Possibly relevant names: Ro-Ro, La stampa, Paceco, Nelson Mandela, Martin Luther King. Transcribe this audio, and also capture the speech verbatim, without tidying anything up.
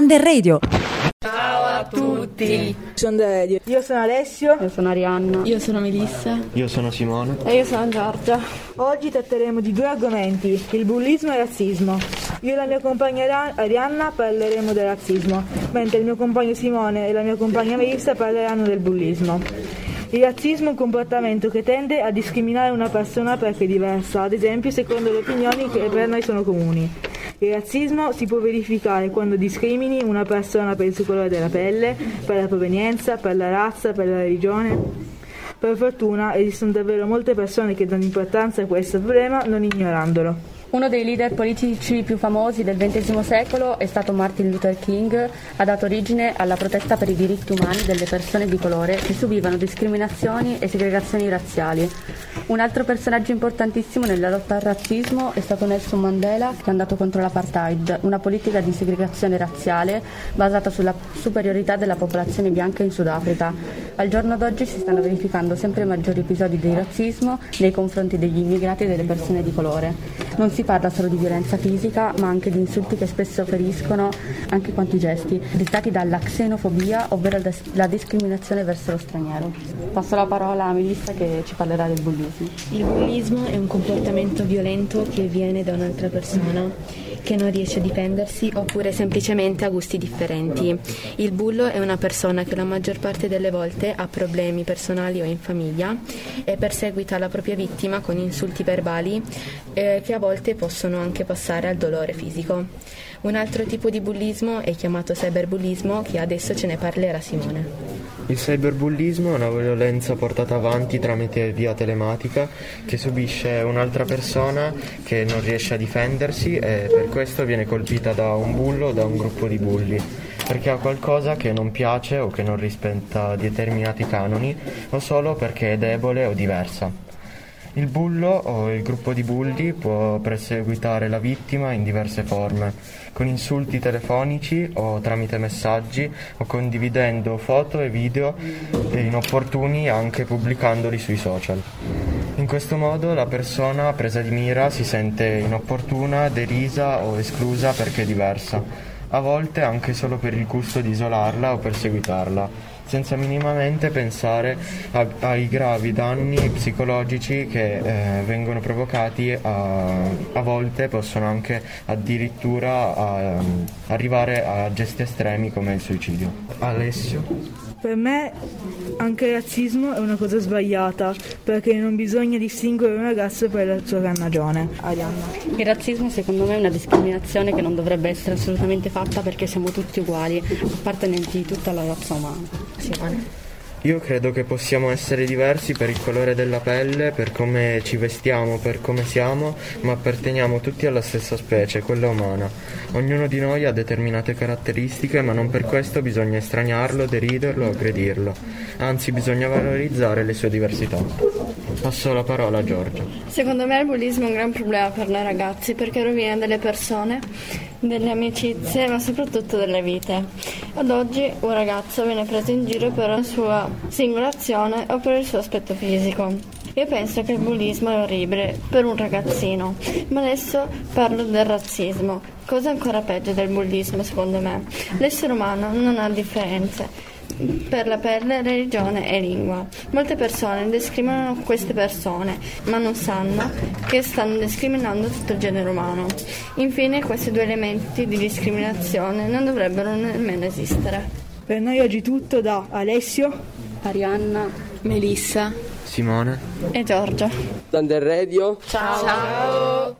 Under Radio. Ciao a tutti, sono Dario. Io sono Alessio. Io sono Arianna. Io sono Melissa. Io sono Simone. E io sono Giorgia. Oggi tratteremo di due argomenti, il bullismo e il razzismo. Io e la mia compagna Arianna parleremo del razzismo, mentre il mio compagno Simone e la mia compagna Melissa parleranno del bullismo. Il razzismo è un comportamento che tende a discriminare una persona perché è diversa, ad esempio secondo le opinioni che per noi sono comuni. Il razzismo si può verificare quando discrimini una persona per il suo colore della pelle, per la provenienza, per la razza, per la religione. Per fortuna esistono davvero molte persone che danno importanza a questo problema non ignorandolo. Uno dei leader politici più famosi del ventesimo secolo è stato Martin Luther King, ha dato origine alla protesta per i diritti umani delle persone di colore che subivano discriminazioni e segregazioni razziali. Un altro personaggio importantissimo nella lotta al razzismo è stato Nelson Mandela, che è andato contro l'apartheid, una politica di segregazione razziale basata sulla superiorità della popolazione bianca in Sudafrica. Al giorno d'oggi si stanno verificando sempre maggiori episodi di razzismo nei confronti degli immigrati e delle persone di colore. Non si parla solo di violenza fisica, ma anche di insulti che spesso feriscono anche quanti gesti, dettati dalla xenofobia, ovvero la discriminazione verso lo straniero. Passo la parola a Melissa che ci parlerà del bullismo. Il bullismo è un comportamento violento che viene da un'altra persona che non riesce a difendersi oppure semplicemente ha gusti differenti. Il bullo è una persona che la maggior parte delle volte ha problemi personali o in famiglia e perseguita la propria vittima con insulti verbali eh, che a volte possono anche passare al dolore fisico. Un altro tipo di bullismo è chiamato cyberbullismo, che adesso ce ne parlerà Simone. Il cyberbullismo è una violenza portata avanti tramite via telematica che subisce un'altra persona che non riesce a difendersi e per questo viene colpita da un bullo o da un gruppo di bulli, perché ha qualcosa che non piace o che non rispetta determinati canoni o solo perché è debole o diversa. Il bullo o il gruppo di bulli può perseguitare la vittima in diverse forme, con insulti telefonici o tramite messaggi o condividendo foto e video inopportuni anche pubblicandoli sui social. In questo modo la persona presa di mira si sente inopportuna, derisa o esclusa perché diversa, a volte anche solo per il gusto di isolarla o perseguitarla, senza minimamente pensare a, ai gravi danni psicologici che eh, vengono provocati, a, a volte possono anche addirittura a, a arrivare a gesti estremi come il suicidio. Alessio. Per me anche il razzismo è una cosa sbagliata, perché non bisogna distinguere un ragazzo per la sua carnagione. Arianna. Il razzismo secondo me è una discriminazione che non dovrebbe essere assolutamente fatta, perché siamo tutti uguali, appartenenti tutta la razza umana. Simone. Io credo che possiamo essere diversi per il colore della pelle, per come ci vestiamo, per come siamo, ma apparteniamo tutti alla stessa specie, quella umana. Ognuno di noi ha determinate caratteristiche, ma non per questo bisogna estraniarlo, deriderlo o aggredirlo. Anzi, bisogna valorizzare le sue diversità. Passo la parola a Giorgia. Secondo me il bullismo è un gran problema per noi ragazzi, perché rovina delle persone, delle amicizie, ma soprattutto delle vite. Ad oggi un ragazzo viene preso in giro per la sua singola azione o per il suo aspetto fisico. Io penso che il bullismo è orribile per un ragazzino, ma adesso parlo del razzismo, cosa ancora peggio del bullismo secondo me. L'essere umano non ha differenze per la pelle, religione e lingua. Molte persone discriminano queste persone, ma non sanno che stanno discriminando tutto il genere umano. Infine, questi due elementi di discriminazione non dovrebbero nemmeno esistere. Per noi oggi tutto da Alessio, Arianna, Melissa, Simone e Giorgia. Under Radio. Ciao. Ciao.